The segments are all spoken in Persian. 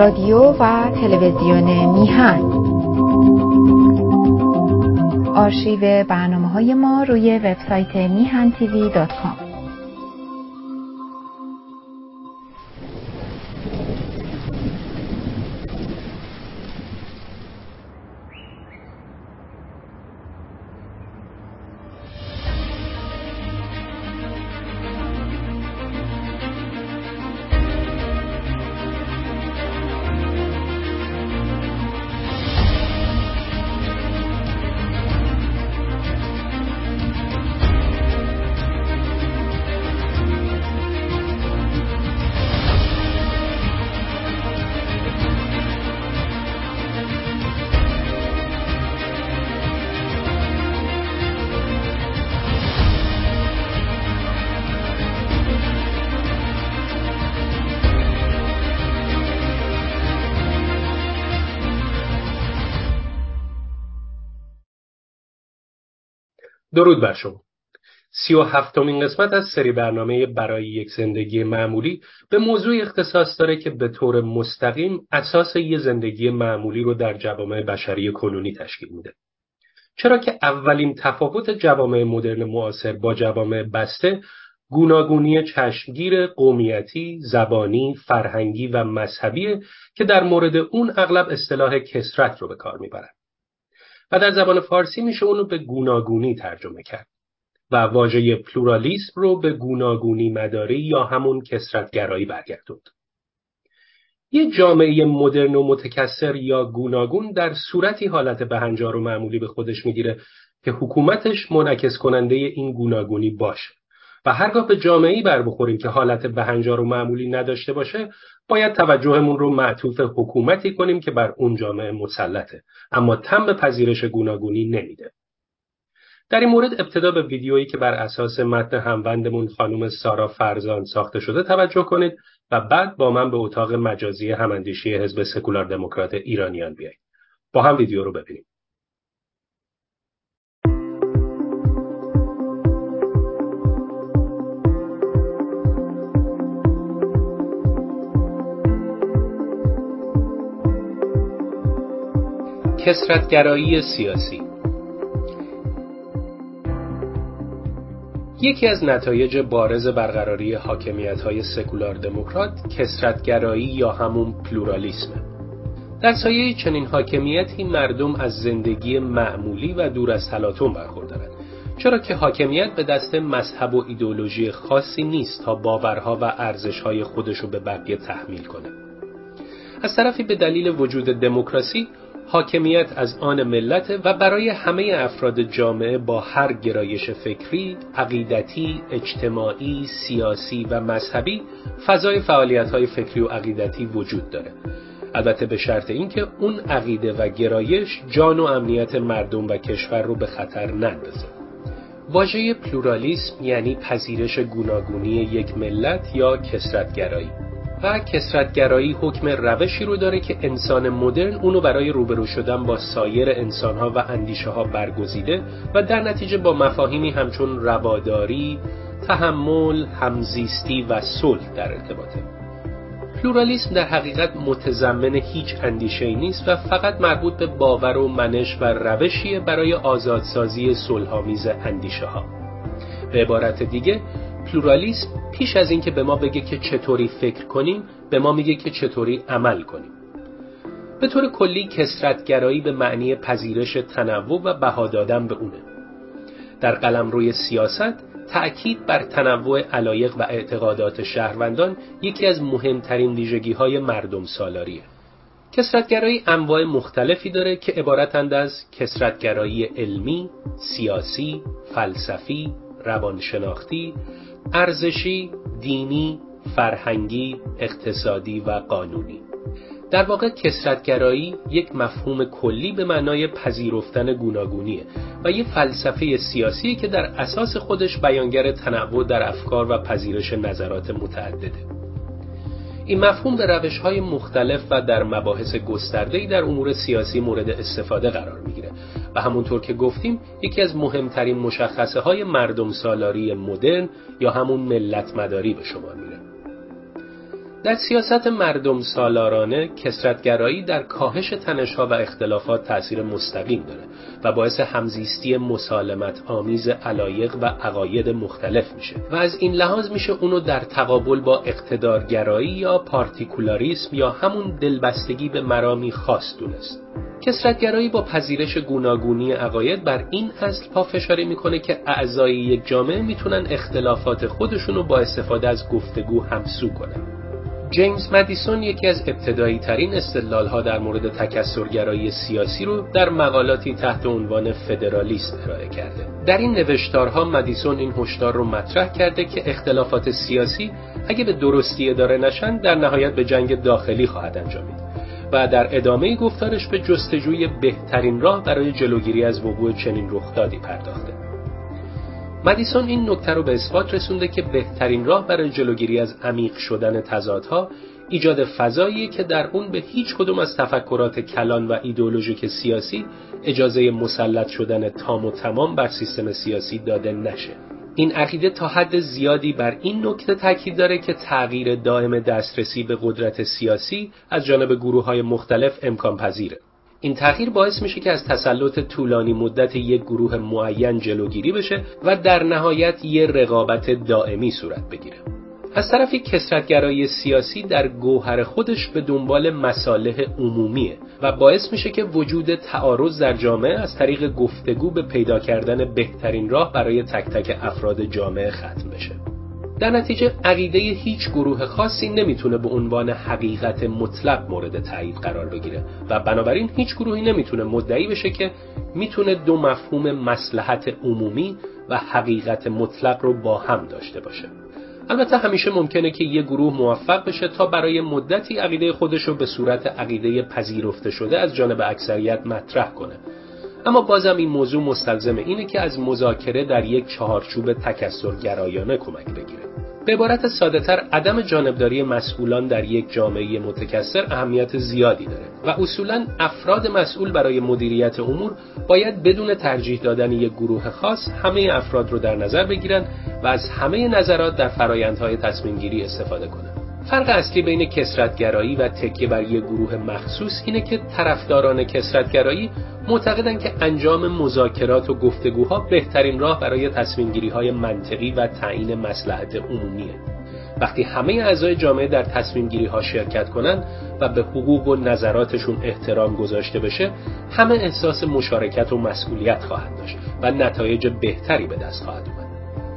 رادیو و تلویزیون میهن. آرشیو برنامه‌های ما روی وبسایت mihan.tv.com. درود بر شما. 37مین قسمت از سری برنامه برای یک زندگی معمولی به موضوعی اختصاص داره که به طور مستقیم اساس یه زندگی معمولی رو در جوامع بشری کنونی تشکیل میده. چرا که اولین تفاوت جوامع مدرن معاصر با جوامع بسته گوناگونی چشمگیر قومیتی، زبانی، فرهنگی و مذهبیه که در مورد اون اغلب اصطلاح کثرت رو به کار میبرن و در زبان فارسی میشه اونو به گوناگونی ترجمه کرد و واژه پلورالیسم رو به گوناگونی مداری یا همون کثرت‌گرایی برگردوند. یه جامعه مدرن و متکثر یا گوناگون در صورتی حالت بهنجار و معمولی به خودش میگیره که حکومتش منعکس کننده این گوناگونی باشه و هرگاه به جامعه‌ای بر بخوریم که حالت بهنجار و معمولی نداشته باشه باید توجهمون رو معطوف حکومتی کنیم که بر اون جامعه مسلطه اما تم به پذیرش گوناگونی نمیده. در این مورد ابتدا به ویدیویی که بر اساس متن هموندمون خانم سارا فرزان ساخته شده توجه کنید و بعد با من به اتاق مجازی هماندیشی حزب سکولار دموکرات ایرانیان بیایید. با هم ویدیو رو ببینیم. کثرت‌گرایی سیاسی. یکی از نتایج بارز برقراری حاکمیت‌های سکولار دموکرات کثرت‌گرایی یا همون پلورالیسمه. در سایه چنین حاکمیتی مردم از زندگی معمولی و دور از تلاطم برخوردارند، چرا که حاکمیت به دست مذهب و ایدئولوژی خاصی نیست تا باورها و ارزش‌های خودش رو به بقیه تحمیل کنه. از طرفی به دلیل وجود دموکراسی حاکمیت از آن ملت و برای همه افراد جامعه با هر گرایش فکری، عقیدتی، اجتماعی، سیاسی و مذهبی فضای فعالیت‌های فکری و عقیدتی وجود داره. البته به شرط اینکه اون عقیده و گرایش جان و امنیت مردم و کشور رو به خطر نندازه. واژه پلورالیسم یعنی پذیرش گوناگونی یک ملت یا کثرت‌گرایی. و کثرت‌گرایی حکم روشی رو داره که انسان مدرن اونو برای روبرو شدن با سایر انسان‌ها و اندیشه‌ها برگزیده و در نتیجه با مفاهیمی همچون رواداری، تحمل، همزیستی و صلح در ارتباطه. پلورالیسم در حقیقت متضمن هیچ اندیشه‌ای نیست و فقط مربوط به باور و منش و روشیه برای آزادسازی صلح‌آمیز اندیشه‌ها. به عبارت دیگه پلورالیسم پیش از این که به ما بگه که چطوری فکر کنیم به ما میگه که چطوری عمل کنیم. به طور کلی کثرت‌گرایی به معنی پذیرش تنوع و بها دادن به اونه. در قلمروی سیاست تأکید بر تنوع علایق و اعتقادات شهروندان یکی از مهمترین ویژگی‌های مردم سالاریه. کثرت‌گرایی انواع مختلفی داره که عبارتند از کثرت‌گرایی علمی، سیاسی، فلسفی، روانشناختی، ارزشی، دینی، فرهنگی، اقتصادی و قانونی. در واقع کثرت‌گرایی یک مفهوم کلی به معنای پذیرفتن گوناگونیه و یک فلسفه سیاسی که در اساس خودش بیانگر تنوع در افکار و پذیرش نظرات متعدده. این مفهوم در روش‌های مختلف و در مباحث گسترده‌ای در امور سیاسی مورد استفاده قرار می‌گیره و همونطور که گفتیم یکی از مهمترین مشخصه‌های مردم سالاری مدرن یا همون ملت مداری به شمار میره. در سیاست مردم سالارانه کثرت‌گرایی در کاهش تنش‌ها و اختلافات تأثیر مستقیم داره و باعث همزیستی مسالمت آمیز علایق و عقاید مختلف میشه و از این لحاظ میشه اونو در تقابل با اقتدارگرایی یا پارتیکولاریسم یا همون دلبستگی به مرامی خاص دونست. کثرت‌گرایی با پذیرش گوناگونی عقاید بر این اصل پافشاری میکنه که اعضای یک جامعه میتونن اختلافات خودشونو با استفاده از گفتگو همسو کنن. جیمز مدیسون یکی از ابتدایی ترین استدلال‌ها در مورد تکثرگرایی سیاسی رو در مقالاتی تحت عنوان فدرالیست ارائه کرده. در این نوشتارها مدیسون این هشدار رو مطرح کرده که اختلافات سیاسی اگه به درستی اداره نشن در نهایت به جنگ داخلی خواهد انجامید و در ادامه گفتارش به جستجوی بهترین راه برای جلوگیری از وقوع چنین رخدادی پرداخته. مدیسون این نکته رو به اثبات رسونده که بهترین راه برای جلوگیری از عمیق شدن تضادها ایجاد فضاییه که در اون به هیچ کدوم از تفکرات کلان و ایدئولوژیک سیاسی اجازه مسلط شدن تام و تمام بر سیستم سیاسی داده نشه. این عقیده تا حد زیادی بر این نکته تاکید داره که تغییر دائم دسترسی به قدرت سیاسی از جانب گروه‌های مختلف امکان پذیره. این تغییر باعث میشه که از تسلط طولانی مدت یک گروه معین جلوگیری بشه و در نهایت یه رقابت دائمی صورت بگیره. از طرفی کثرت‌گرایی سیاسی در گوهر خودش به دنبال مصالح عمومیه و باعث میشه که وجود تعارض در جامعه از طریق گفتگو به پیدا کردن بهترین راه برای تک تک افراد جامعه ختم بشه. در نتیجه عقیده هیچ گروه خاصی نمیتونه به عنوان حقیقت مطلق مورد تایید قرار بگیره و بنابراین هیچ گروهی نمیتونه مدعی بشه که میتونه دو مفهوم مصلحت عمومی و حقیقت مطلق رو با هم داشته باشه. البته همیشه ممکنه که یه گروه موفق بشه تا برای مدتی عقیده خودش رو به صورت عقیده پذیرفته شده از جانب اکثریت مطرح کنه، اما بازم این موضوع مستلزم اینه که از مذاکره در یک چهارچوب تکثرگرایانه کمک بگیره. به عبارت ساده‌تر عدم جانبداری مسئولان در یک جامعه متکثر اهمیت زیادی داره و اصولاً افراد مسئول برای مدیریت امور باید بدون ترجیح دادن یک گروه خاص همه افراد رو در نظر بگیرن و از همه نظرات در فرایندهای تصمیم‌گیری استفاده کنن. فرق اصلی بین کثرت‌گرایی و تکیه بر یک گروه مخصوص اینه که طرفداران کثرت‌گرایی معتقدن که انجام مذاکرات و گفتگوها بهترین راه برای تصمیم‌گیری‌های منطقی و تعیین مصلحت عمومیه. وقتی همه اعضای جامعه در تصمیم‌گیری‌ها شرکت کنن و به حقوق و نظراتشون احترام گذاشته بشه، همه احساس مشارکت و مسئولیت خواهند داشت و نتایج بهتری به دست خواهد آمد.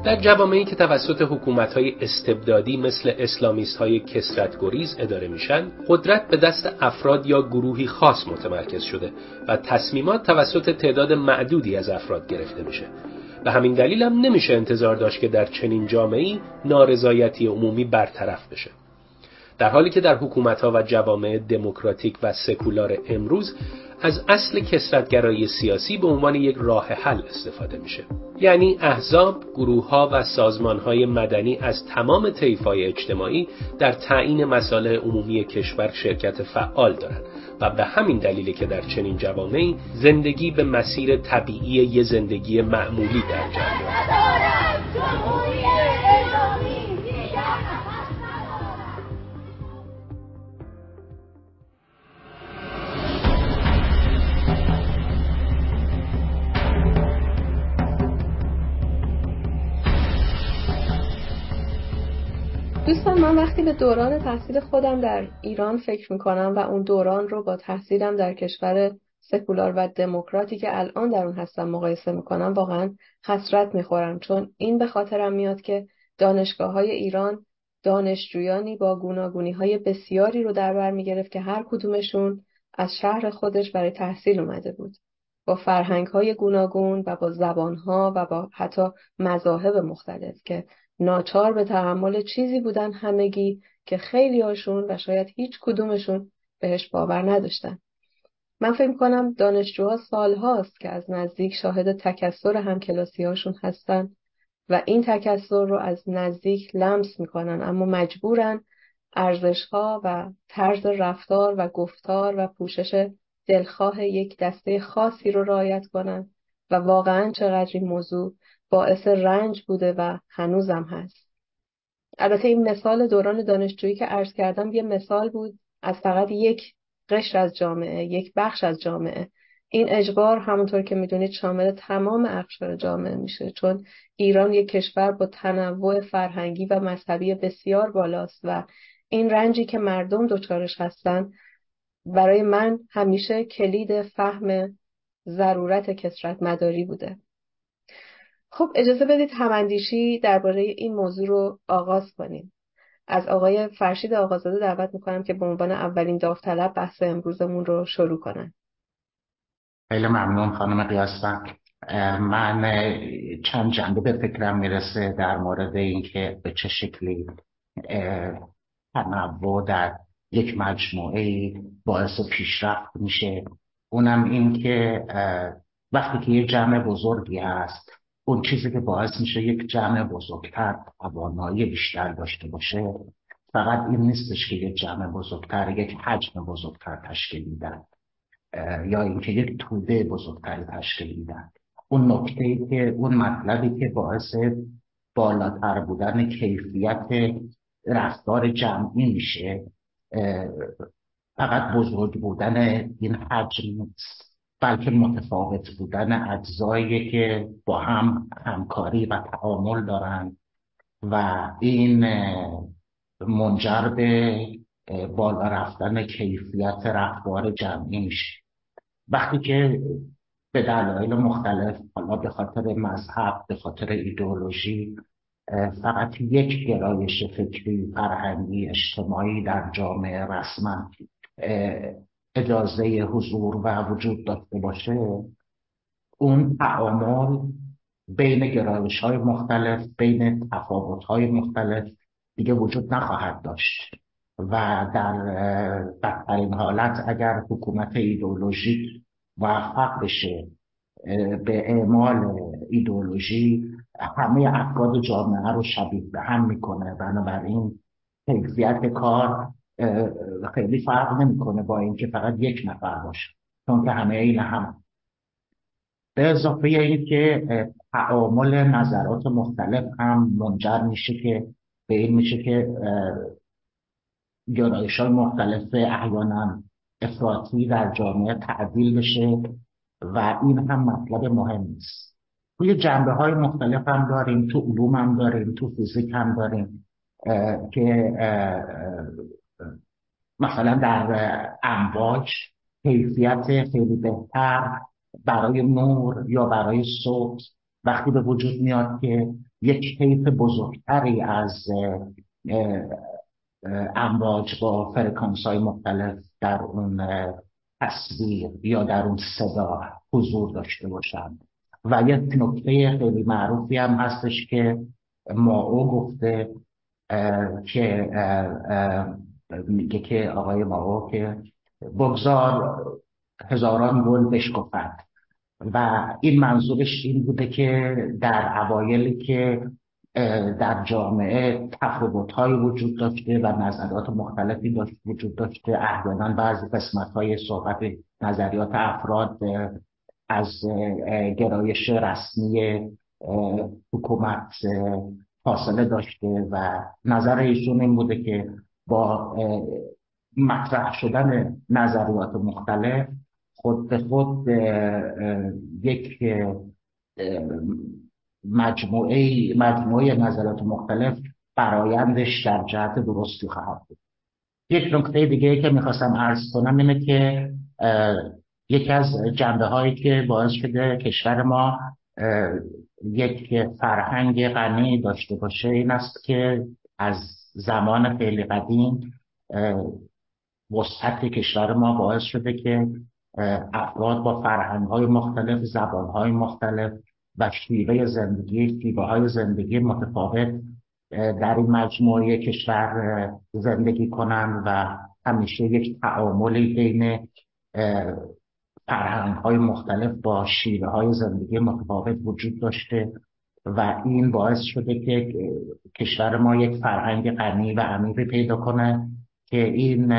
در جوامعی که توسط حکومت‌های استبدادی مثل اسلامیست‌های کثرت‌گریز اداره میشن، قدرت به دست افراد یا گروهی خاص متمرکز شده و تصمیمات توسط تعداد معدودی از افراد گرفته میشه. به همین دلیل هم نمیشه انتظار داشت که در چنین جامعه‌ای نارضایتی عمومی برطرف بشه. در حالی که در حکومت‌ها و جوامع دموکراتیک و سکولار امروز از اصل کثرت‌گرایی سیاسی به عنوان یک راه حل استفاده میشه. یعنی احزاب، گروه‌ها و سازمان‌های مدنی از تمام طیف‌های اجتماعی در تعیین مسائل عمومی کشور شرکت فعال دارند و به همین دلیلی که در چنین جوامعی زندگی به مسیر طبیعی یک زندگی معمولی درجه. دوستان، من وقتی به دوران تحصیل خودم در ایران فکر میکنم و اون دوران رو با تحصیلم در کشور سکولار و دموکراتی که الان در اون هستم مقایسه میکنم، واقعا حسرت میخورم، چون این به خاطرم میاد که دانشگاه‌های ایران دانشجویانی با گوناگونی‌های بسیاری رو در بر میگرفت که هر کدومشون از شهر خودش برای تحصیل اومده بود، با فرهنگ‌های گوناگون و با زبان‌ها و با حتی مذاهب مختلف که ناچار به تحمل چیزی بودن همگی که خیلی هاشون و شاید هیچ کدومشون بهش باور نداشتن. من فکر کنم دانشجوها سال هاست که از نزدیک شاهد تکثر همکلاسی هاشون هستن و این تکثر رو از نزدیک لمس میکنن، اما مجبورن ارزش ها و طرز رفتار و گفتار و پوشش دلخواه یک دسته خاصی رو رعایت کنن و واقعا چقدر این موضوع باعث رنج بوده و هنوزم هست. البته این مثال دوران دانشجویی که عرض کردم یه مثال بود از فقط یک قشر از جامعه، یک بخش از جامعه. این اجبار همونطور که میدونید شامل تمام اقشار جامعه میشه، چون ایران یک کشور با تنوع فرهنگی و مذهبی بسیار بالاست و این رنجی که مردم دچارش هستن برای من همیشه کلید فهم ضرورت کثرت مداری بوده. خب اجازه بدید هماندیشی درباره این موضوع رو آغاز کنیم. از آقای فرشید آقازاده دعوت میکنم که به عنوان اولین داوطلب بحث امروزمون رو شروع کنن. خیلی ممنون خانم قیاسفند. من چند جنبه به فکرم میرسه در مورد اینکه به چه شکلی تنوع در یک مجموعه باعث پیشرفت میشه. اونم این که وقتی که یک جمع بزرگی هست، اون چیزی که باعث میشه یک جمع بزرگتر توانایی بیشتر داشته باشه فقط این نیستش که یک جمع بزرگتر یک حجم بزرگتر تشکیل میدن یا اینکه یک توده بزرگتر تشکیل میدن. اون نکته‌ای که اون مطلبی که باعث بالاتر بودن کیفیت رفتار جمعی میشه فقط بزرگ بودن این حجم نیست، بلکه متفاوت بودن اجزایی که با هم همکاری و تعامل دارند و این منجر به بالا رفتن کیفیت رفتار جمعی میشه. وقتی که به دلایل مختلف، حالا به خاطر مذهب، به خاطر ایدئولوژی، فقط یک گرایش فکری، فرهنگی، اجتماعی در جامعه رسما اجازه حضور و وجود داشته باشه، اون تعامل بین گرایش‌های مختلف، بین تفاوت‌های مختلف دیگه وجود نخواهد داشت و در این حالت اگر حکومت ایدئولوژی موفق بشه به اعمال ایدئولوژی، همه افراد جامعه رو شبیه به هم میکنه. بنابراین کیفیت کار خیلی فرق نمیکنه با اینکه فقط یک نفر باشه، چون که همه این هم به اضافه این که تعامل نظرات مختلف هم منجر میشه که به این میشه که گرایش های مختلف احیانا افراطی در جامعه تعدیل بشه و این هم مطلب مهم است. توی جنبه های مختلف هم داریم، تو علوم هم داریم، تو فیزیک هم داریم که مثلا در امواج کیفیت خیلی بهتر برای نور یا برای صوت وقتی به وجود میاد که یک طیف بزرگتری از امواج با فرکانس‌های مختلف در اون تصویر یا در اون صدا حضور داشته باشند. و یک نکته خیلی معروفی هم هستش که مائو گفته که میگه که آقای مائو که بگذار هزاران گل بشکفد و این منظورش این بوده که در اوایلی که در جامعه تفاوت‌هایی وجود داشته و نظرات مختلفی وجود داشته، احیانا بعضی قسمت‌های صحبت نظریات افراد از گرایش رسمی حکومت فاصله داشته و نظر ایشون این بوده که با مطرح شدن نظریات مختلف خود به خود یک مجموعه نظرات مختلف برایندش در جهت درستی خواهد بود. یک نکته دیگه که میخواستم عرض کنم اینه که یکی از جنبه هایی که باعث شده کشور ما یک فرهنگ غنی داشته باشه این است که از زمان خیلی قدیم وسعت کشور ما باعث شده که افراد با فرهنگ های مختلف، زبان های مختلف و شیوه های زندگی متفاوت در این مجموعه کشور زندگی کنن و همیشه یک تعاملی بین فرهنگ های مختلف با شیوه های زندگی متفاوت وجود داشته و این باعث شده که کشور ما یک فرهنگ غنی و عمیقی پیدا کنه که این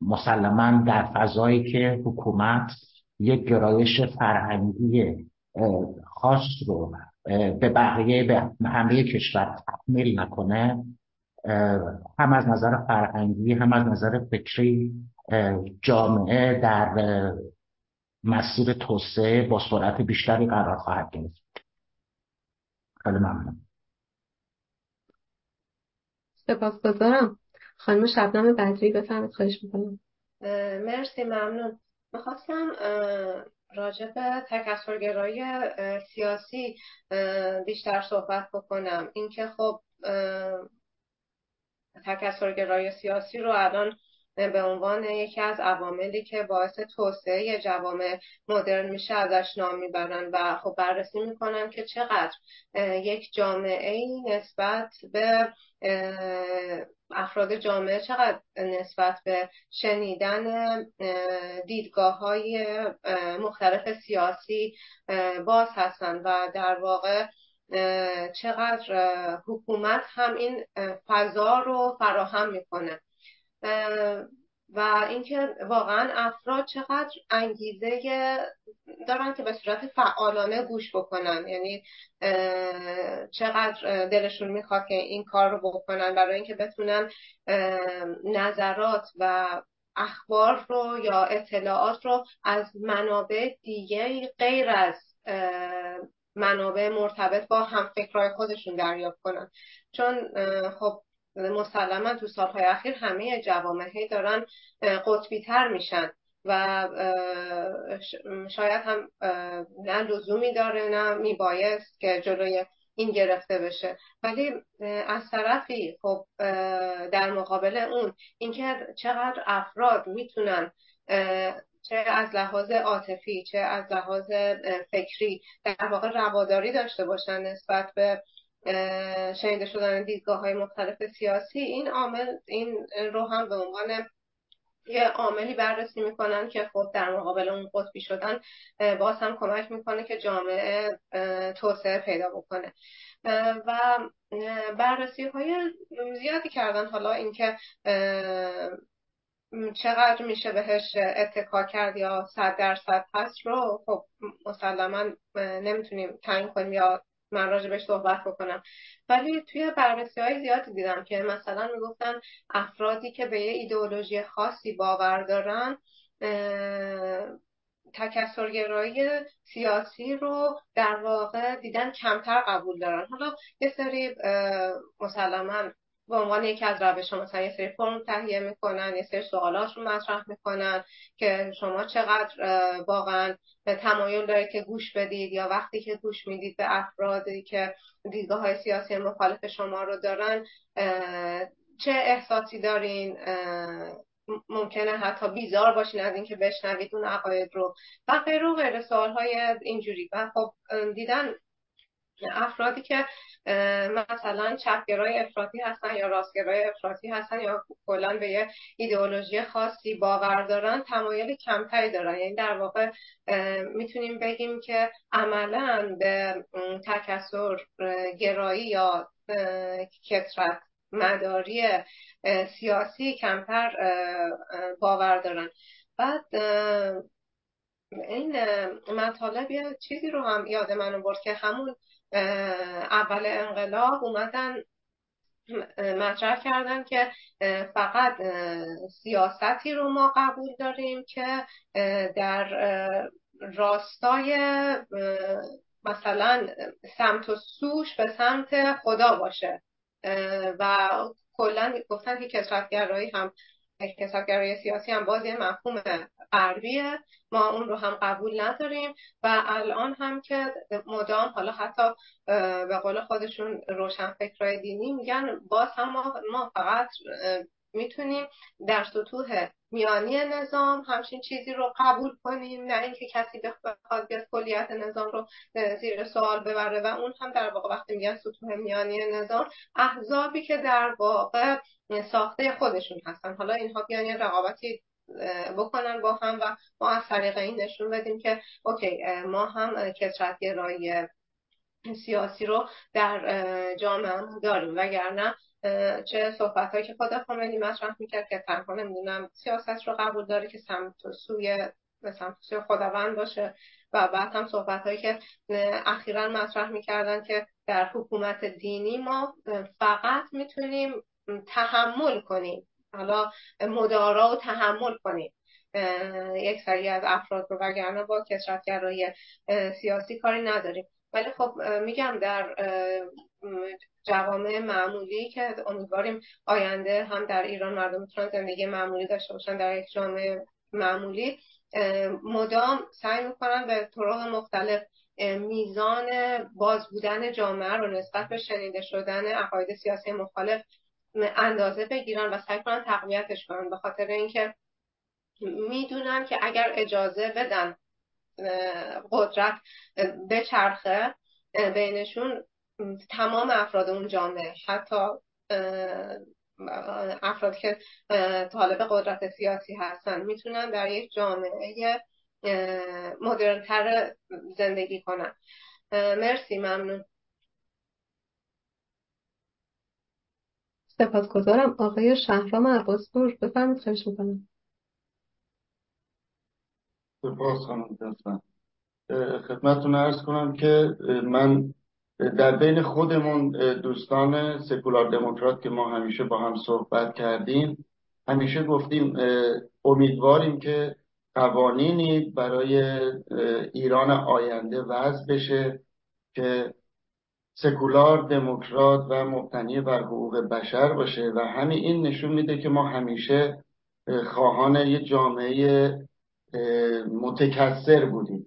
مسلماً در فضایی که حکومت یک گرایش فرهنگی خاص رو به همه کشور تحمیل نکنه، هم از نظر فرهنگی هم از نظر فکری جامعه در مسیر توسعه با سرعت بیشتری قرار خواهد گرفت. خیلی ممنون. سپاسگزارم. خانم شبنم بدری بفرمایید. خواهش می‌کنم. مرسی، ممنون. می‌خواستم راجع به تکثرگرایی سیاسی بیشتر صحبت بکنم. اینکه خب تکثرگرایی سیاسی رو الان به عنوان یکی از عواملی که باعث توسعه جوامع مدرن میشه ازش نام میبرن و خب بررسی میکنن که چقدر یک جامعه نسبت به افراد جامعه چقدر نسبت به شنیدن دیدگاه‌های مختلف سیاسی باز هستن و در واقع چقدر حکومت هم این فضا رو فراهم میکنه و اینکه واقعا افراد چقدر انگیزه دارن که به صورت فعالانه گوش بکنن، یعنی چقدر دلشون میخواد که این کار رو بکنن برای اینکه بتونن نظرات و اخبار رو یا اطلاعات رو از منابع دیگه غیر از منابع مرتبط با همفکرای خودشون دریافت کنن. چون خب مسلما تو سالهای اخیر همه جوامعی دارن قطبی تر میشن و شاید هم نه لزومی داره نه میبایست که جلوی این گرفته بشه، ولی از طرفی خب در مقابل اون اینکه چقدر افراد میتونن چه از لحاظ عاطفی چه از لحاظ فکری در واقع رواداری داشته باشن نسبت به شنیده شدن دیدگاه‌های مختلف سیاسی، این عامل این رو هم به عنوان یه عاملی بررسی میکنن که خب در مقابل اون قطبی شدن باز هم کمک میکنه که جامعه توسعه پیدا بکنه. و بررسی‌های زیادی کردن، حالا اینکه چقدر میشه بهش اتکا کرد یا 100% هست رو خب مسلما نمیتونیم تعیین کنیم یا من راجع بهش صحبت بکنم، ولی توی بررسی‌های زیادی دیدم که مثلا میگفتن افرادی که به یه ایدئولوژی خاصی باور دارن تکثرگرایی سیاسی رو در واقع دیدن کمتر قبول دارن. حالا یه سری مسلماً به عنوان یکی از روش‌ها مثلا یه سری فرم تهیه میکنن، یه سری سوالات رو مطرح میکنن که شما چقدر واقعا تمایل دارید که گوش بدید یا وقتی که گوش میدید به افرادی که دیدگاه‌های سیاسی مخالف شما رو دارن چه احساسی دارین، ممکنه حتی بیزار باشین از اینکه بشنوید اون عقاید رو و غیره و غیره، سوال‌های اینجوری. و خب دیدن افرادی که مثلا چپگرای افراطی هستن یا راستگرای افراطی هستن یا کلا به یه ایدئولوژی خاصی باور دارن تمایل کمتری دارن، یعنی در واقع میتونیم بگیم که عملاً به تکثر گرایی یا کثرت مداری سیاسی کمتر باور دارن. بعد این مطالب یه چیزی رو هم یاد من برد که همون اول انقلاب اومدن مطرح کردن که فقط سیاستی رو ما قبول داریم که در راستای مثلا سمت و سوش به سمت خدا باشه و کلا گفتن که کثرت‌گرایی سیاسی هم باز یه مفهوم غربیه، ما اون رو هم قبول نداریم و الان هم که مدام حالا حتی به قول خودشون روشنفکرای دینی میگن باز هم ما فقط میتونیم در سطوح میانی نظام همچین چیزی رو قبول کنیم، نه اینکه کسی بخواد کلیت نظام رو زیر سوال ببره. و اون هم در واقع وقتی میگن سطوح میانی نظام احزابی که در واقع ساخته خودشون هستن، حالا اینها بیان یه رقابتی بکنن با هم و ما از طریق این نشون بدیم که اوکی ما هم کثرت‌گرایی سیاسی رو در جامعه داریم، وگرنه چه صحبت‌هایی که خود خمینی مطرح میکرد که تنها نمیدونم سیاست رو قبول داره که سمت سوی خداوند باشه و بعد هم صحبت‌هایی که اخیراً مطرح میکردن که در حکومت دینی ما فقط میتونیم تحمل کنیم، حالا مدارا و تحمل کنیم یک سری از افراد رو، وگرنه با کثرت‌گرایی سیاسی کاری نداریم. ولی خب میگم در جوامع معمولی که امیدواریم آینده هم در ایران مردم میتونن زندگی معمولی داشته باشن، در یک جامعه معمولی مدام سعی میکنن به طرق مختلف میزان باز بودن جامعه رو نسبت به شنیده شدن عقاید سیاسی مخالف اندازه بگیرن و سعی کنن تقویتش کنن، به خاطر اینکه میدونن که اگر اجازه بدن قدرت به چرخه بینشون، تمام افراد اون جامعه، حتی افراد که طالب قدرت سیاسی هستن، میتونن در یک جامعه مدرن‌تر زندگی کنن. مرسی، ممنون. سپاسگزارم. آقای شهرام عباس پور، بفرمایید. خواهش می‌کنم. خدمتتون عرض کنم که من در بین خودمون دوستان سکولار دموکرات که ما همیشه با هم صحبت کردیم، همیشه گفتیم امیدواریم که قوانینی برای ایران آینده وضع بشه که سکولار دموکرات و مبتنی بر حقوق بشر باشه، و همین این نشون میده که ما همیشه خواهان یک جامعه متکثر بودیم.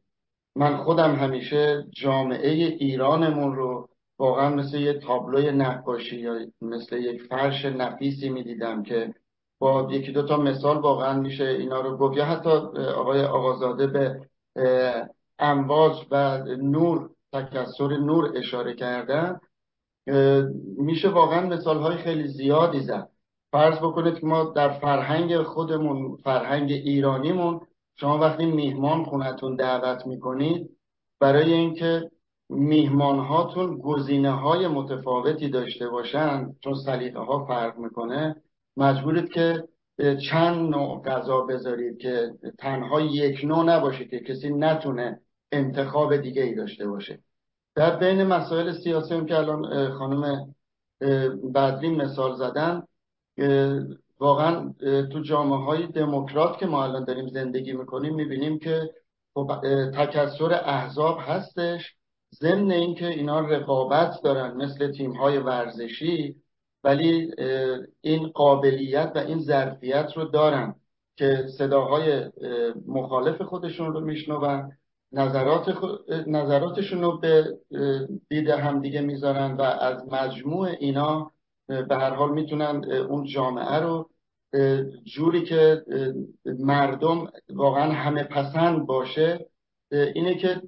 من خودم همیشه جامعه ایرانمون رو واقعا مثل یه تابلوی نقاشی یا مثل یک فرش نفیسی میدیدم که با یکی دو تا مثال واقعا میشه اینا رو گفت، یا حتی آقای آقازاده به امواج و نور، تکثر نور اشاره کردن، میشه واقعا مثالهای خیلی زیادی زد. فرض بکنید که ما در فرهنگ خودمون، فرهنگ ایرانیمون، شما وقتی میهمان خونتون دعوت میکنید، برای اینکه میهمانهاتون گزینه‌های متفاوتی داشته باشن، چون سلیقه‌ها فرق میکنه، مجبورید که چند نوع غذا بذارید که تنها یک نوع نباشه که کسی نتونه انتخاب دیگه ای داشته باشه. در بین مسائل سیاسی هم که الان خانم بدری مثال زدن، واقعا تو جامعه های دموکرات که ما الان داریم زندگی میکنیم، میبینیم که تکثر احزاب هستش، ضمن این که اینا رقابت دارن مثل تیم های ورزشی، ولی این قابلیت و این ظرفیت رو دارن که صداهای مخالف خودشون رو میشنون، نظراتشون رو به دید هم دیگه میذارن و از مجموع اینا به هر حال میتونن اون جامعه رو جوری که مردم واقعا همه پسند باشه. اینه که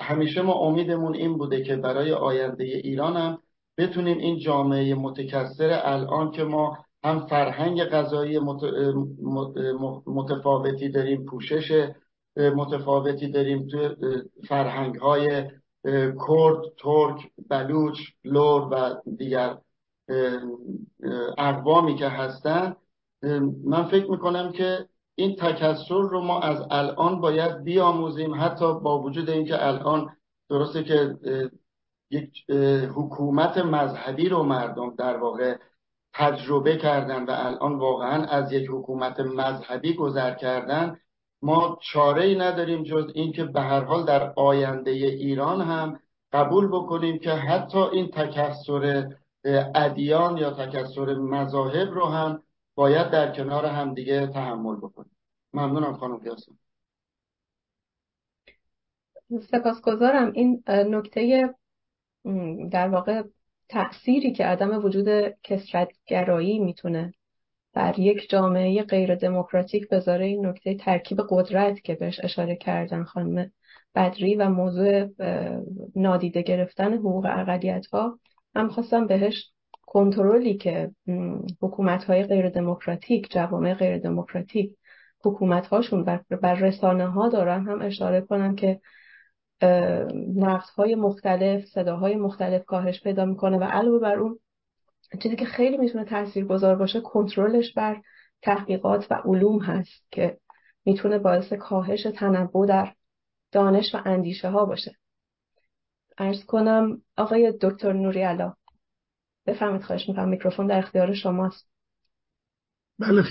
همیشه ما امیدمون این بوده که برای آینده ایران هم بتونیم این جامعه متکثر الان که ما هم فرهنگ غذایی متفاوتی داریم، پوشش متفاوتی داریم، تو فرهنگ‌های کرد، ترک، بلوچ، لور و دیگر اقوامی که هستن، من فکر میکنم که این تکثر رو ما از الان باید بیاموزیم. حتی با وجود اینکه الان درسته که یک حکومت مذهبی رو مردم در واقع تجربه کردن و الان واقعا از یک حکومت مذهبی گذر کردن، ما چاره‌ای نداریم جز اینکه به هر حال در آینده ایران هم قبول بکنیم که حتی این تکثر ادیان یا تکثر مذاهب رو هم باید در کنار هم دیگه تحمل بکنیم. ممنونم خانم قیاسی. سپاسگزارم. این نکته در واقع تأثیری که عدم وجود کثرت‌گرایی میتونه بر یک جامعه غیر دموکراتیک بذاره، این نکته ترکیب قدرت که بهش اشاره کردن خانم بدری و موضوع نادیده گرفتن حقوق اقلیت‌ها، من خواستم بهش کنترلی که حکومت‌های غیر دموکراتیک، جوامع غیر دموکراتیک، حکومت‌هاشون بر رسانه‌ها دارن هم اشاره کنم که نقدهای مختلف، صداهای مختلف کاهش پیدا میکنه، و علاوه بر اون چیزی که خیلی میتونه تاثیرگذار باشه کنترلش بر تحقیقات و علوم هست که میتونه باعث کاهش تنوع در دانش و اندیشه ها باشه. عرض کنم آقای دکتر نوری علاء بفرمایید، خواهش می‌کنم، میکروفون در اختیار شماست. بله،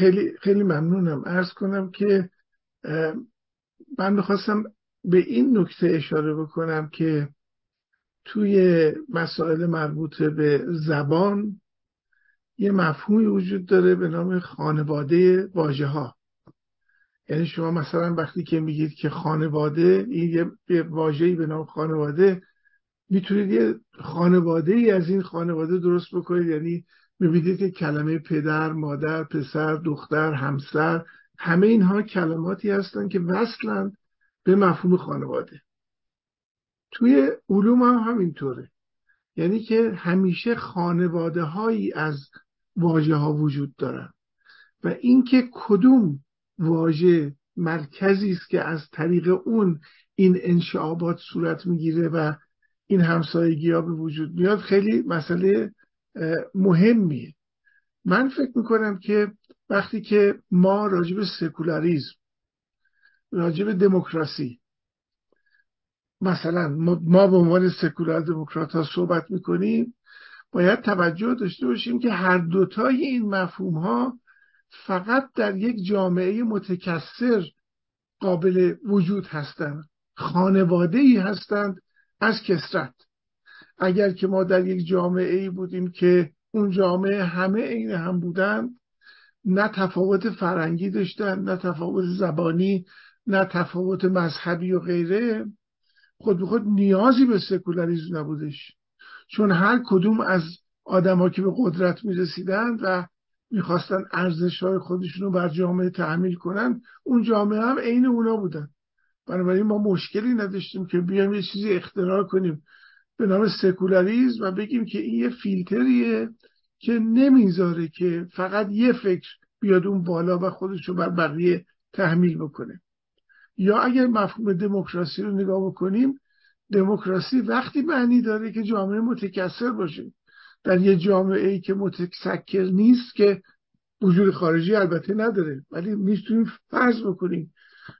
خیلی ممنونم. عرض کنم که من می‌خواستم به این نکته اشاره بکنم که توی مسائل مربوط به زبان یه مفهومی وجود داره به نام خانواده واژه‌ها. یعنی شما مثلا وقتی که میگید که خانواده، این یه واژه‌ای به نام خانواده، میتونید یه خانواده‌ای از این خانواده درست بکنید. یعنی میبینید که کلمه پدر، مادر، پسر، دختر، همسر، همه اینها کلماتی هستن که وصلن به مفهوم خانواده. توی علوم هم همینطوره، یعنی که همیشه خانواده هایی از واژه ها وجود دارن و اینکه کدوم واژه مرکزی است که از طریق اون این انشعابات صورت میگیره و این همسایگی ها به وجود میاد خیلی مسئله مهمیه. من فکر میکنم که وقتی که ما راجب سکولاریزم، راجب دموکراسی، مثلا ما به عنوان سکولار دموکرات ها صحبت میکنیم، باید توجه داشته باشیم که هر دوتای این مفهوم ها فقط در یک جامعه متکثر قابل وجود هستند، خانواده ای هستند از کثرت. اگر که ما در یک جامعه ای بودیم که اون جامعه همه عین هم بودن، نه تفاوت فرهنگی داشتن، نه تفاوت زبانی، نه تفاوت مذهبی و غیره، خود به خود نیازی به سکولاریسم نبودش، چون هر کدوم از آدم ها که به قدرت می رسیدن و می خواستن ارزش های خودشون رو بر جامعه تحمیل کنن، اون جامعه هم عین اونا بودن. بنابراین ما مشکلی نداشتیم که بیایم یه چیزی اختراع کنیم به نام سکولاریسم و بگیم که این یه فیلتریه که نمیذاره که فقط یه فکر بیاد اون بالا و خودشو بر بقیه تحمیل بکنه. یا اگر مفهوم دموکراسی رو نگاه بکنیم، دموکراسی وقتی معنی داره که جامعه متکثر باشه. در یه جامعه ای که متکثر نیست، که وجود خارجی البته نداره، ولی میتونیم فرض بکنیم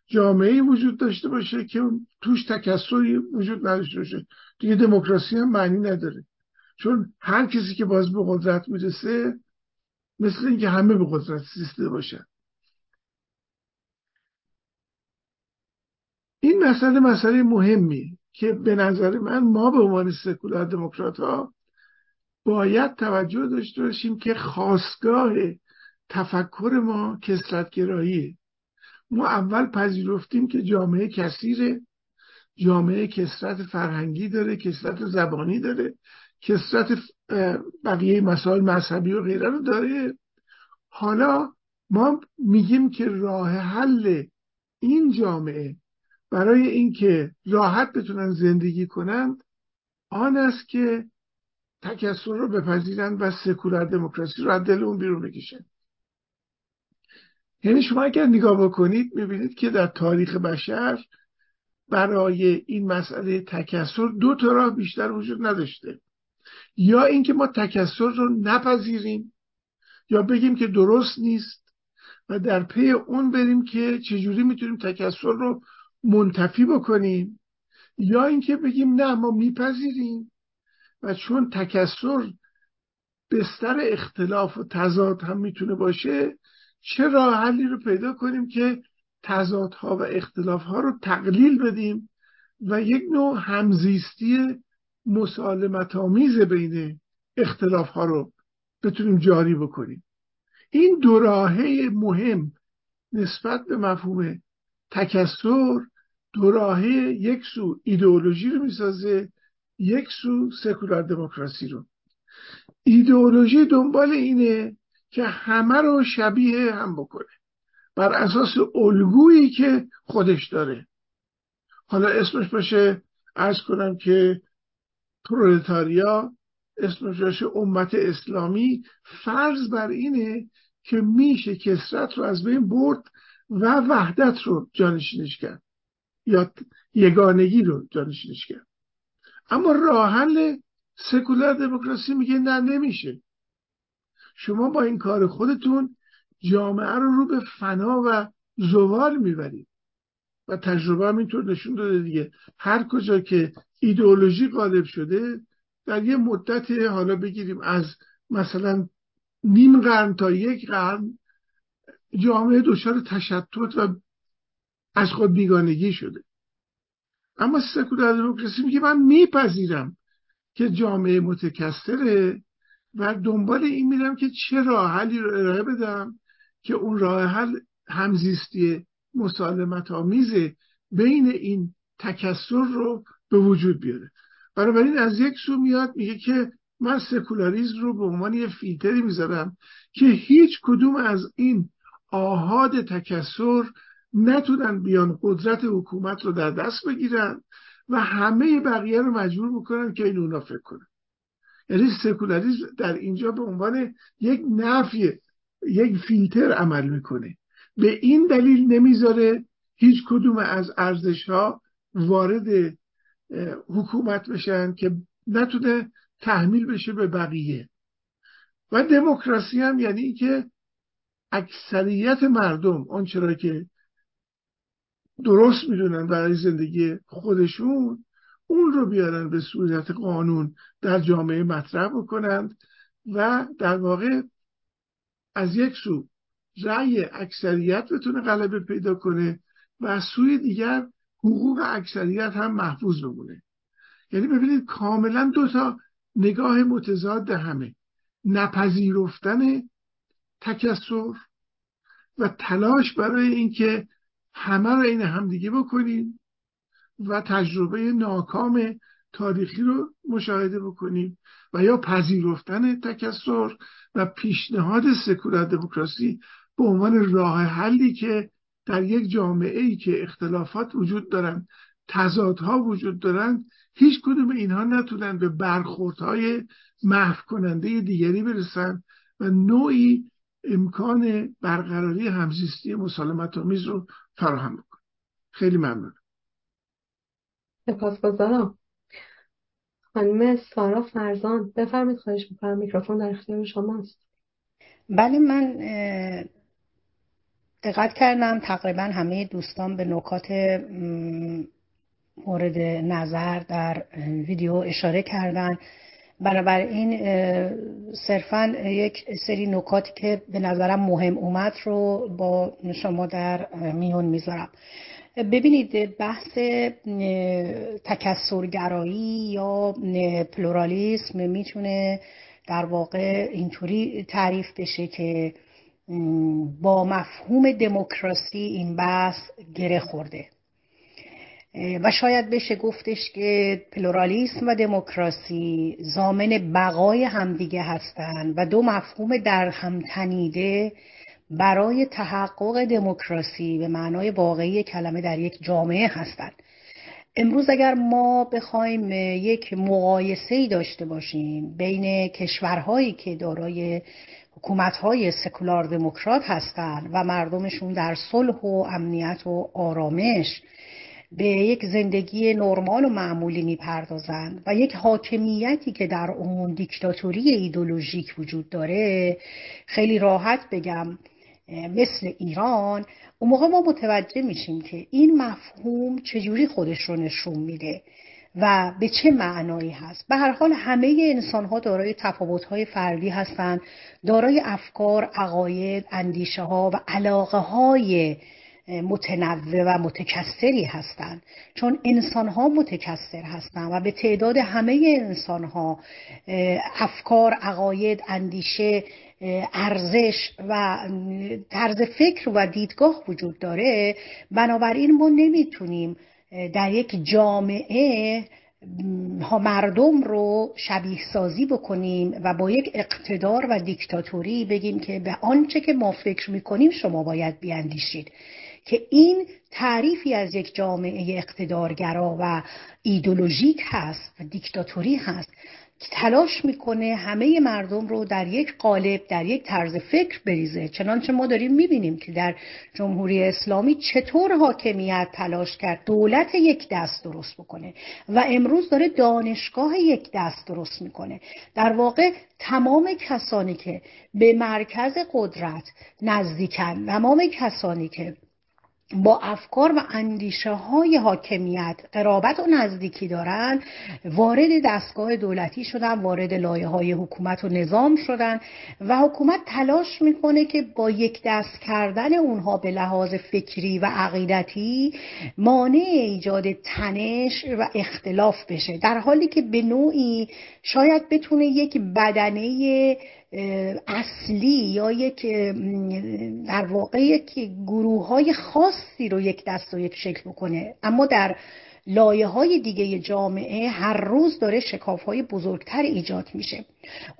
جامعه وجود داشته باشه که توش تکثری وجود نداشته باشه، دیگه دموکراسی هم معنی نداره، چون هر کسی که باز به قدرت میرسه مثل اینکه همه به قدرت رسیده باشن. این مسئله مهمی که به نظر من ما به عنوان سکولار دموکرات ها باید توجه داشته باشیم که خاستگاه تفکر ما کثرت‌گراییه. ما اول پذیرفتیم که جامعه کثیره، جامعه کثرت فرهنگی داره، کثرت زبانی داره، کثرت بقیه مسائل مذهبی و غیره رو داره. حالا ما میگیم که راه حل این جامعه برای اینکه راحت بتونن زندگی کنند آن است که تکثر رو بپذیرند و سکولار دموکراسی رو از دل اون بیرون بکشن. یعنی شما اگر نگاه بکنید میبینید که در تاریخ بشر برای این مسئله تکثر دو تا راه بیشتر وجود نداشته. یا اینکه ما تکثر رو نپذیریم یا بگیم که درست نیست و در پی اون بریم که چجوری میتونیم تکثر رو منتفی بکنیم، یا اینکه بگیم نه، ما میپذیریم و چون تکثر بستر اختلاف و تضاد هم میتونه باشه، چه راه حلی رو پیدا کنیم که تضادها و اختلافها رو تقلیل بدیم و یک نوع همزیستی مسالمت‌آمیز بین اختلافها رو بتونیم جاری بکنیم. این دو راهه مهم نسبت به مفهوم تکثر، دو راهه، یک سو ایدئولوژی رو میسازه، یک سو سکولار دموکراسی رو. ایدئولوژی دنبال اینه که همه رو شبیه هم بکنه بر اساس الگویی که خودش داره. حالا اسمش باشه، عرض کنم که پرولتاریا، اسمش باشه امت اسلامی، فرض بر اینه که میشه کثرت رو از بین برد و وحدت رو جانشینش کرد یا یگانگی رو جانشینش کرد. اما راه حل سکولار دموکراسی میگه نه، نمیشه. شما با این کار خودتون جامعه رو به فنا و زوال میبرید و تجربه هم اینطور نشون داده دیگه. هر کجا که ایدئولوژی غالب شده، در یه مدت حالا بگیریم از مثلا نیم قرن تا یک قرن جامعه دچار تشتت و از خود بیگانگی شده. اما سکولار دموکراسی میگه من میپذیرم که جامعه متکثره و دنبال این میرم که چه راه حلی رو ارائه بدم که اون راه حل همزیستی مسالمت آمیزه بین این تکثر رو به وجود بیاره. بنابراین از یک سو میاد میگه که من سکولاریسم رو به عنوان یه فیلتری میذارم که هیچ کدوم از این آحاد تکثر نتونن بیان قدرت حکومت رو در دست بگیرن و همه بقیه رو مجبور میکنن که این اونا فکر کنن. یعنی سکولاریسم در اینجا به عنوان یک نفی، یک فیلتر عمل میکنه. به این دلیل نمیذاره هیچ کدوم از ارزش‌ها وارد حکومت بشن که نتونه تحمیل بشه به بقیه. و دموکراسی هم یعنی این که اکثریت مردم آنچه را که درست میدونن برای زندگی خودشون اون رو بیارن به صورت قانون در جامعه مطرح بکنند و در واقع از یک سو رأی اکثریت بتونه غلبه پیدا کنه و از سوی دیگر حقوق اکثریت هم محفوظ بمونه. یعنی ببینید کاملا دو تا نگاه متضاد همه، نپذیرفتن تکثر و تلاش برای اینکه همه رو این همدیگه بکنیم و تجربه ناکام تاریخی رو مشاهده بکنیم و یا پذیرفتن تکثر و پیشنهاد سکولار دموکراسی به عنوان راه حلی که در یک جامعه‌ای که اختلافات وجود دارن، تضادها وجود دارن، هیچ کدوم اینها نتونن به برخوردهای محو کننده دیگری برسن و نوعی امکان برقراری همزیستی مسالمت‌آمیز رو فراهم بکنه. خیلی ممنون. سپاسگزارم. خانم سارا فرزان بفرمایید، خواهش می‌کنم، میکروفون در اختیار شماست. بله، من دقت کردم تقریبا همه دوستان به نکات مورد نظر در ویدیو اشاره کردن، بنابراین صرفا یک سری نکاتی که به نظرم مهم اومد رو با شما در میون میذارم. ببینید، بحث تکثرگرایی یا پلورالیسم میتونه در واقع اینطوری تعریف بشه که با مفهوم دموکراسی این بحث گره خورده و شاید بشه گفتش که پلورالیسم و دموکراسی ضامن بقای همدیگه هستند و دو مفهوم در هم تنیده برای تحقق دموکراسی به معنای واقعی کلمه در یک جامعه هستند. امروز اگر ما بخوایم یک مقایسه‌ای داشته باشیم بین کشورهایی که دارای حکومت‌های سکولار دموکرات هستند و مردمشون در صلح و امنیت و آرامش به یک زندگی نرمال و معمولی میپردازند و یک حاکمیتی که در اون دیکتاتوری ایدئولوژیک وجود داره، خیلی راحت بگم مثل ایران، اون موقع ما متوجه میشیم که این مفهوم چجوری خودش رو نشون میده و به چه معنایی هست. به هر حال همه انسان‌ها دارای تفاوت‌های فردی هستند، دارای افکار، عقاید، اندیشه‌ها و علاقه‌های متنوع و متکثری هستند، چون انسان‌ها متکثر هستند و به تعداد همه انسان‌ها افکار، عقاید، اندیشه، ارزش و طرز فکر و دیدگاه وجود داره. بنابراین ما نمیتونیم در یک جامعه ها مردم رو شبیه سازی بکنیم و با یک اقتدار و دیکتاتوری بگیم که به آنچه که ما فکر میکنیم شما باید بیاندیشید، که این تعریفی از یک جامعه اقتدارگرا و ایدئولوژیک هست و دیکتاتوری هست که تلاش میکنه همه مردم رو در یک قالب، در یک طرز فکر بریزه. چنانچه ما داریم میبینیم که در جمهوری اسلامی چطور حاکمیت تلاش کرد دولت یک دست درست بکنه و امروز داره دانشگاه یک دست درست میکنه. در واقع تمام کسانی که به مرکز قدرت نزدیکن، تمام کسانی که با افکار و اندیشه های حاکمیت قرابت و نزدیکی دارن، وارد دستگاه دولتی شدن، وارد لایه های حکومت و نظام شدن و حکومت تلاش میکنه که با یک دست کردن اونها به لحاظ فکری و عقیدتی مانع ایجاد تنش و اختلاف بشه، در حالی که به نوعی شاید بتونه یک بدنه اصلی یا یک در واقع یک گروه های خاصی رو یک دست و یک شکل بکنه، اما در لایه های دیگه جامعه هر روز داره شکاف های بزرگتر ایجاد میشه.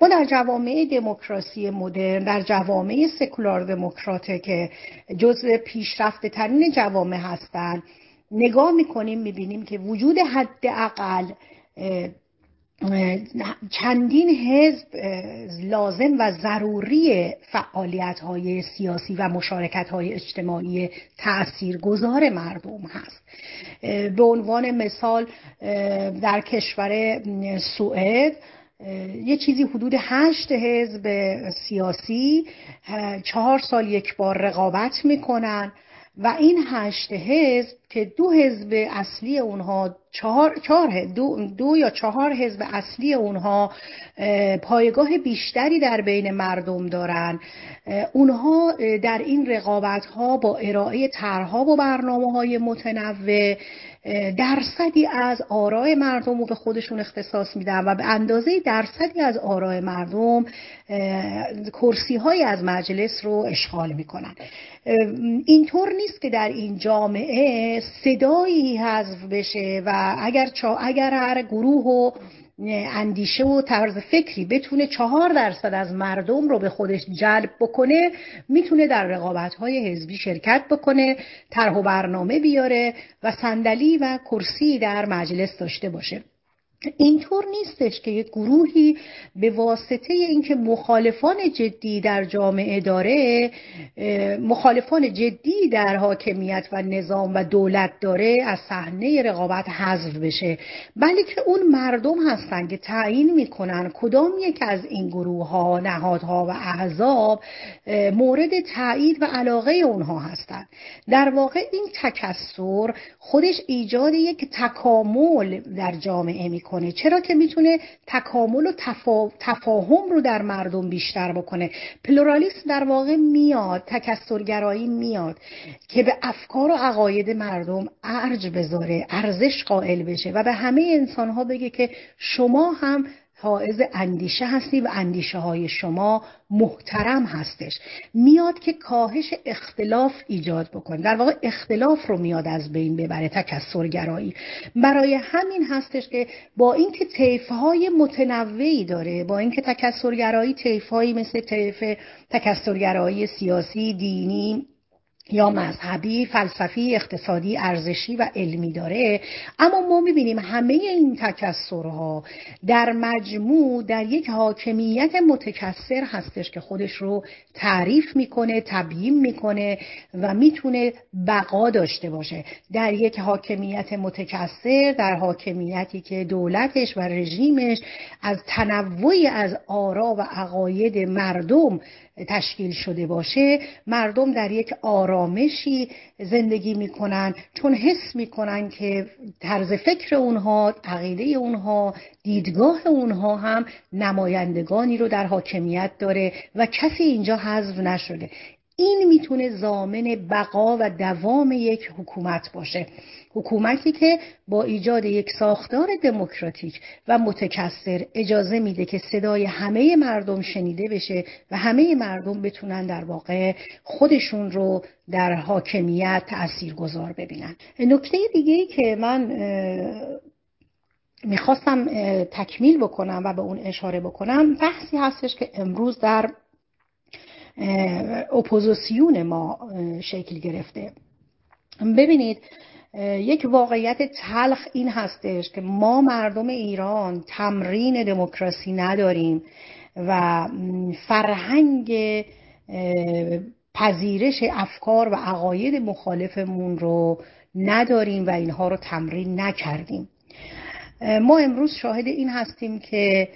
ما در جوامع دموکراسی مدرن، در جوامع سکولار دموکرات که جزو پیشرفته ترین جوامع هستن، نگاه میکنیم میبینیم که وجود حداقل چندین حزب لازم و ضروری فعالیت‌های سیاسی و مشارکت‌های اجتماعی تأثیرگذار مردم هست. به عنوان مثال در کشور سوئد یه چیزی حدود 8 حزب سیاسی 4 سال یک بار رقابت میکنن و این 8 حزب که 2 حزب اصلی اونها 4 یا 4 حزب اصلی اونها پایگاه بیشتری در بین مردم دارن، اونها در این رقابت ها با ارائه طرح‌ها و برنامه‌های متنوع درصدی از آراء مردم رو به خودشون اختصاص میدن و به اندازه درصدی از آراء مردم کرسی‌های از مجلس رو اشغال میکنن. اینطور نیست که در این جامعه صدایی حذف بشه و اگر هر گروه و اندیشه و طرز فکری بتونه 4% از مردم رو به خودش جلب بکنه، میتونه در رقابت‌های حزبی شرکت بکنه، طرح و برنامه بیاره و صندلی و کرسی در مجلس داشته باشه. اینطور نیستش که یک گروهی به واسطه اینکه مخالفان جدی در جامعه داره، مخالفان جدی در حاکمیت و نظام و دولت داره، از صحنه رقابت حذف بشه، بلکه اون مردم هستن که تعیین میکنن کدام یک از این گروه ها، نهادها و احزاب مورد تایید و علاقه اونها هستن. در واقع این تکثر خودش ایجاد یک تکامل در جامعه میکنه، چرا که میتونه تکامل و تفاهم رو در مردم بیشتر بکنه. پلورالیسم در واقع میاد، تکثرگرایی میاد که به افکار و عقاید مردم ارج بذاره، ارزش قائل بشه و به همه انسانها بگه که شما هم حائز اندیشه هستی و اندیشه های شما محترم هستش. میاد که کاهش اختلاف ایجاد بکنه، در واقع اختلاف رو میاد از بین ببره تکثرگرایی. برای همین هستش که با اینکه طیف‌های متنوعی داره، با اینکه تکثرگرایی طیف‌هایی مثل طیف تکثرگرایی سیاسی، دینی یا مذهبی، فلسفی، اقتصادی، ارزشی و علمی داره، اما ما میبینیم همه این تکثرها در مجموع در یک حاکمیت متکثر هستش که خودش رو تعریف میکنه، تبیین میکنه و میتونه بقا داشته باشه. در یک حاکمیت متکثر، در حاکمیتی که دولتش و رژیمش از تنوعی از آرا و عقاید مردم تشکیل شده باشه، مردم در یک آرامشی زندگی میکنن، چون حس میکنن که طرز فکر اونها، عقیده اونها، دیدگاه اونها هم نمایندگانی رو در حاکمیت داره و کسی اینجا حذف نشده. این میتونه ضامن بقا و دوام یک حکومت باشه، حکومتی که با ایجاد یک ساختار دموکراتیک و متکثر اجازه میده که صدای همه مردم شنیده بشه و همه مردم بتونن در واقع خودشون رو در حاکمیت تأثیرگذار ببینن. نکته دیگه‌ای که من میخواستم تکمیل بکنم و به اون اشاره بکنم، بحثی هستش که امروز در اپوزیسیون ما شکل گرفته. ببینید، یک واقعیت تلخ این هستش که ما مردم ایران تمرین دموکراسی نداریم و فرهنگ پذیرش افکار و عقاید مخالفمون رو نداریم و اینها رو تمرین نکردیم. ما امروز شاهد این هستیم که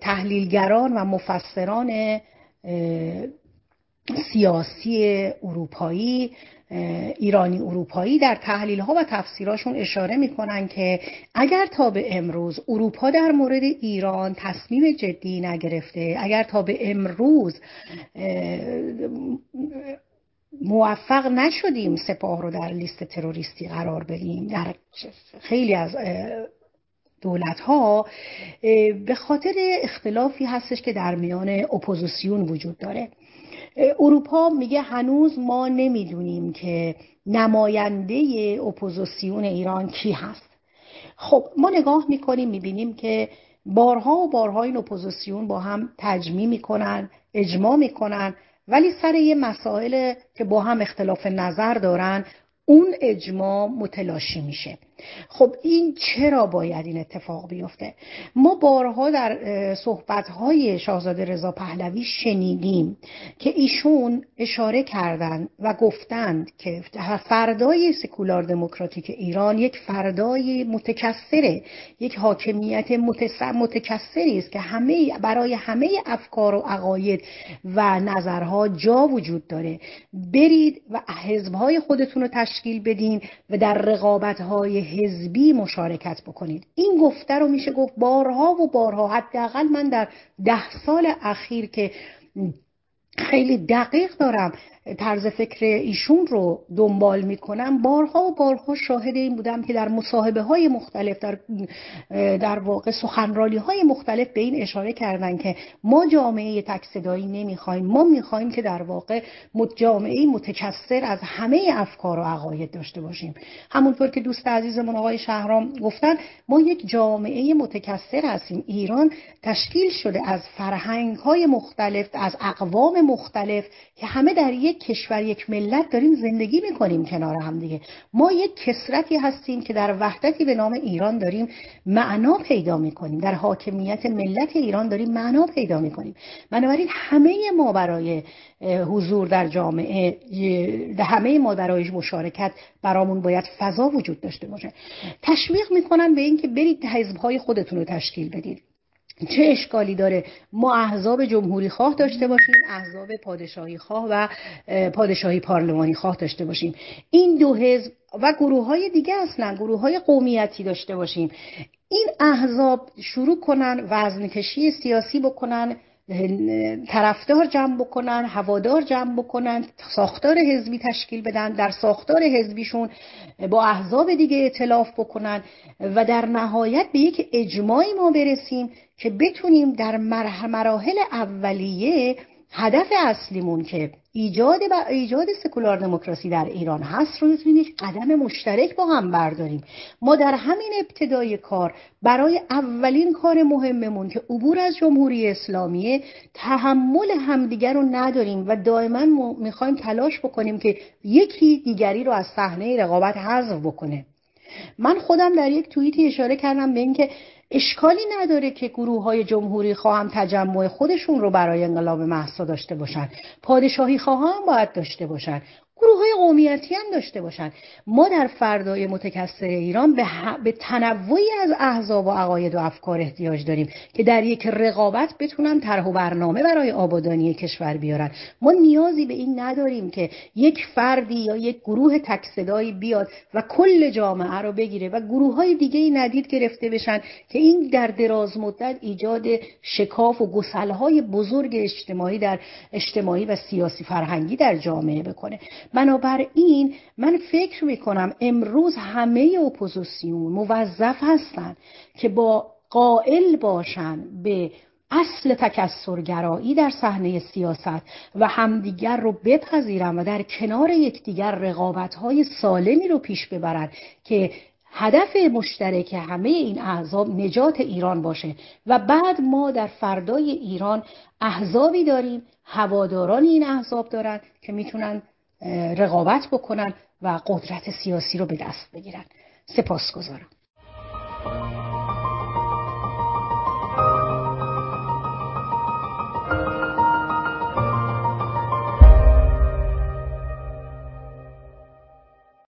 تحلیلگران و مفسران سیاسی اروپایی ایرانی اروپایی در تحلیل‌ها و تفسیراشون اشاره می‌کنن که اگر تا به امروز اروپا در مورد ایران تصمیم جدی نگرفته، اگر تا به امروز موفق نشدیم سپاه رو در لیست تروریستی قرار بدیم در خیلی از دولت‌ها، به خاطر اختلافی هستش که در میان اپوزیسیون وجود داره. اروپا میگه هنوز ما نمیدونیم که نماینده اپوزیسیون ایران کی هست. خب ما نگاه میکنیم میبینیم که بارها و بارها این اپوزیسیون با هم تجمیع میکنن، اجماع میکنن، ولی سر یه مسائل که با هم اختلاف نظر دارن اون اجماع متلاشی میشه. خب این چرا باید این اتفاق بیفته؟ ما بارها در صحبت‌های شاهزاده رضا پهلوی شنیدیم که ایشون اشاره کردند و گفتند که فردای سکولار دموکراتیک ایران یک فردای متکثره، یک حاکمیت متکثری است که برای همه افکار و عقاید و نظرها جا وجود داره. برید و حزب‌های خودتون رو تشکیل بدین و در رقابت‌های حزبی مشارکت بکنید. این گفته رو میشه گفت بارها و بارها، حداقل من در 10 سال اخیر که خیلی دقیق دارم طرز فکر ایشون رو دنبال میکنم، بارها و بارها شاهد این بودم که در مصاحبه های مختلف، در واقع سخنرانی های مختلف به این اشاره کردن که ما جامعه تک صدایی نمیخوایم، ما میخوایم که در واقع جامعه متکثر از همه افکار و عقاید داشته باشیم. همونطور که دوست عزیزمون آقای شهرام گفتن، ما یک جامعه متکثر هستیم. ایران تشکیل شده از فرهنگ های مختلف، از اقوام مختلف که همه در یک کشور، یک ملت داریم زندگی میکنیم کنار هم دیگه. ما یک کثرتی هستیم که در وحدتی به نام ایران داریم معنا پیدا میکنیم، در حاکمیت ملت ایران داریم معنا پیدا میکنیم. بنابراین همه ما برای حضور در جامعه، همه ما برای مشارکت، برامون باید فضا وجود داشته باشه. تشویق میکنن به اینکه برید حزبهای خودتون رو تشکیل بدید. چه اشکالی داره ما احزاب جمهوری خواه داشته باشیم، احزاب پادشاهی خواه و پادشاهی پارلمانی خواه داشته باشیم، این دو حزب و گروه های دیگه، اصلا گروه های قومیتی داشته باشیم. این احزاب شروع کنن وزنکشی سیاسی بکنن، طرفدار جمع بکنن، هوادار جمع بکنن، ساختار حزبی تشکیل بدن، در ساختار حزبیشون با احزاب دیگه ائتلاف بکنن و در نهایت به یک اجماعی ما برسیم که بتونیم در مراحل اولیه هدف اصلیمون که ایجاد سکولار دموکراسی در ایران هست رو یک قدم مشترک با هم برداریم. ما در همین ابتدای کار برای اولین کار مهممون که عبور از جمهوری اسلامیه، تحمل همدیگر رو نداریم و دائما میخوایم تلاش بکنیم که یکی دیگری رو از صحنه رقابت حذف بکنه. من خودم در یک توییتی اشاره کردم به اینکه اشکالی نداره که گروه‌های جمهوری خواهم تجمع خودشون رو برای انقلاب مهسا داشته باشن، پادشاهی خواهم باید داشته باشن، گروه‌های قومیتی هم داشته باشن. ما در فردای متکثر ایران به تنوعی از احزاب و عقاید و افکار احتیاج داریم که در یک رقابت بتونن طرح و برنامه برای آبادانی کشور بیارن. ما نیازی به این نداریم که یک فردی یا یک گروه تک‌صدایی بیاد و کل جامعه رو بگیره و گروه‌های دیگه‌ای ندید گرفته بشن که این در دراز مدت ایجاد شکاف و گسل‌های بزرگ اجتماعی و سیاسی فرهنگی در جامعه بکنه. بنابراین من فکر میکنم امروز همه اپوزیسیون موظف هستند که با قائل باشن به اصل تکثرگرایی در صحنه سیاست و همدیگر رو بپذیرن و در کنار یکدیگر رقابت‌های سالمی رو پیش ببرن که هدف مشترک همه این احزاب نجات ایران باشه. و بعد ما در فردای ایران احزابی داریم، هواداران این احزاب دارن که میتونن رقابت بکنن و قدرت سیاسی رو به دست بگیرن. سپاسگزارم.